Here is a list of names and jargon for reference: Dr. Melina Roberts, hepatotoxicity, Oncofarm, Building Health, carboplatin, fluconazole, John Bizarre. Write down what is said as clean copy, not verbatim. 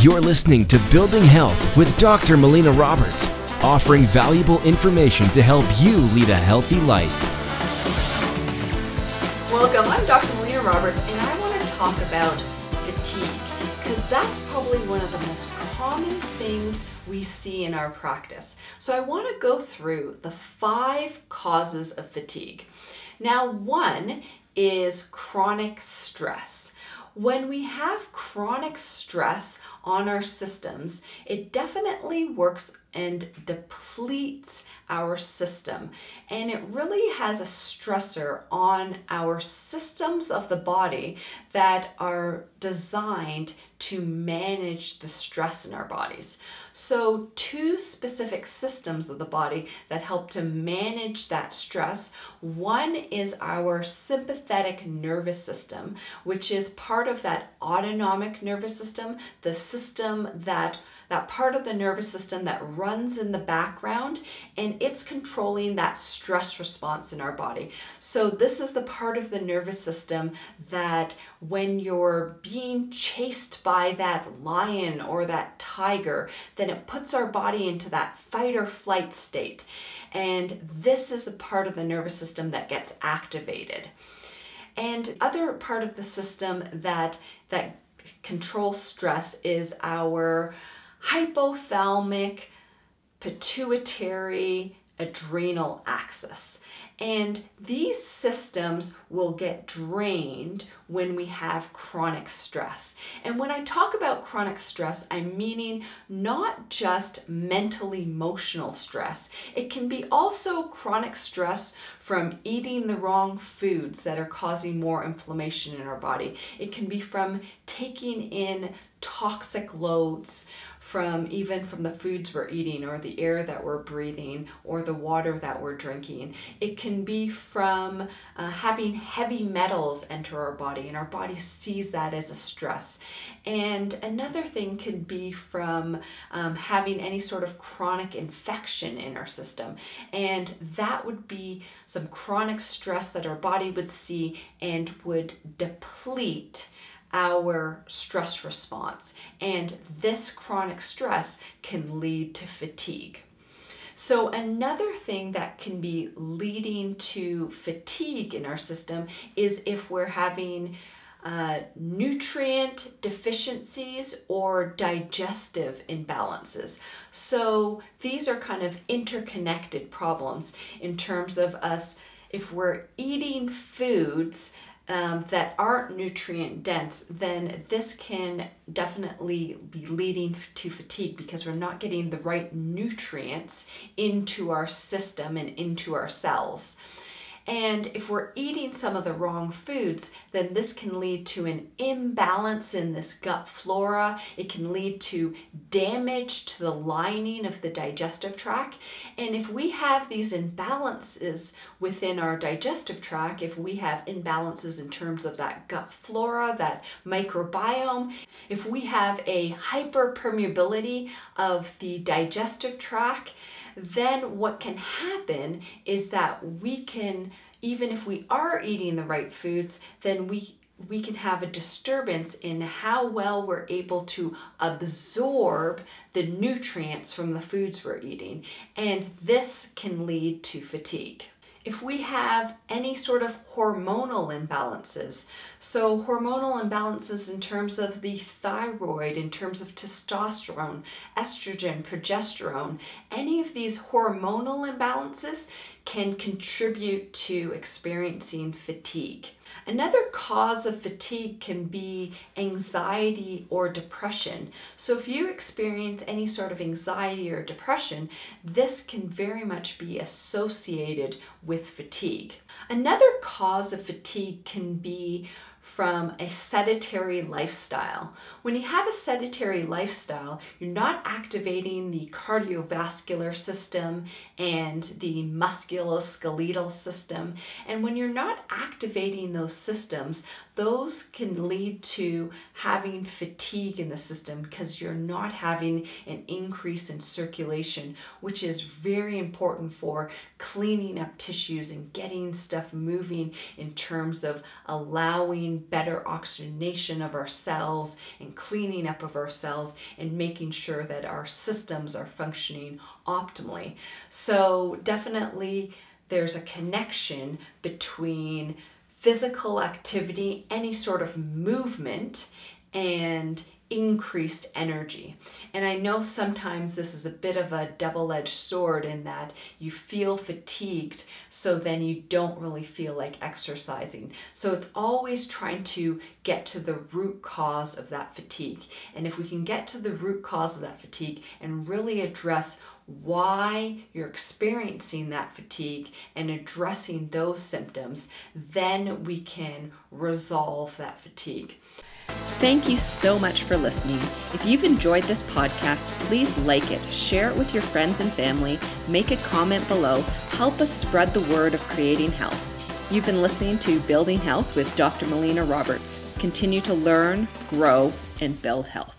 You're listening to Building Health with Dr. Melina Roberts, offering valuable information to help you lead a healthy life. Welcome, I'm Dr. Melina Roberts, and I want to talk about fatigue, because that's probably one of the most common things we see in our practice. So I want to go through the 5 causes of fatigue. Now, one is chronic stress. When we have chronic stress on our systems, it definitely works and depletes our system. And it really has a stressor on our systems of the body that are designed to manage the stress in our bodies. So 2 specific systems of the body that help to manage that stress. One is our sympathetic nervous system, which is part of that autonomic nervous system, the system that part of the nervous system that runs in the background, and it's controlling that stress response in our body. So this is the part of the nervous system that when you're being chased by that lion or that tiger, then it puts our body into that fight or flight state. And this is a part of the nervous system that gets activated. And other part of the system that controls stress is our hypothalamic, pituitary, adrenal axis. And these systems will get drained when we have chronic stress. And when I talk about chronic stress, I'm meaning not just mental, emotional stress. It can be also chronic stress from eating the wrong foods that are causing more inflammation in our body. It can be from taking in toxic loads, from the foods we're eating or the air that we're breathing or the water that we're drinking. It can be from having heavy metals enter our body, and our body sees that as a stress. And another thing could be from having any sort of chronic infection in our system, and that would be some chronic stress that our body would see and would deplete our stress response, and this chronic stress can lead to fatigue. So another thing that can be leading to fatigue in our system is if we're having nutrient deficiencies or digestive imbalances. So these are kind of interconnected problems in terms of us, if we're eating foods that aren't nutrient dense, then this can definitely be leading to fatigue because we're not getting the right nutrients into our system and into our cells. And if we're eating some of the wrong foods, then this can lead to an imbalance in this gut flora. It can lead to damage to the lining of the digestive tract. And if we have these imbalances within our digestive tract, if we have imbalances in terms of that gut flora, that microbiome, if we have a hyperpermeability of the digestive tract, then what can happen is that we can, even if we are eating the right foods, then we can have a disturbance in how well we're able to absorb the nutrients from the foods we're eating, and this can lead to fatigue. If we have any sort of hormonal imbalances, so hormonal imbalances in terms of the thyroid, in terms of testosterone, estrogen, progesterone, any of these hormonal imbalances can contribute to experiencing fatigue. Another cause of fatigue can be anxiety or depression. So if you experience any sort of anxiety or depression, this can very much be associated with fatigue. Another cause of fatigue can be from a sedentary lifestyle. When you have a sedentary lifestyle, you're not activating the cardiovascular system and the musculoskeletal system. And when you're not activating those systems, those can lead to having fatigue in the system because you're not having an increase in circulation, which is very important for cleaning up tissues and getting stuff moving in terms of allowing better oxygenation of our cells and cleaning up of our cells and making sure that our systems are functioning optimally. So definitely there's a connection between physical activity, any sort of movement, and increased energy. And I know sometimes this is a bit of a double-edged sword in that you feel fatigued, so then you don't really feel like exercising. So it's always trying to get to the root cause of that fatigue. And if we can get to the root cause of that fatigue and really address why you're experiencing that fatigue and addressing those symptoms, then we can resolve that fatigue. Thank you so much for listening. If you've enjoyed this podcast, please like it, share it with your friends and family, make a comment below, help us spread the word of creating health. You've been listening to Building Health with Dr. Melina Roberts. Continue to learn, grow, and build health.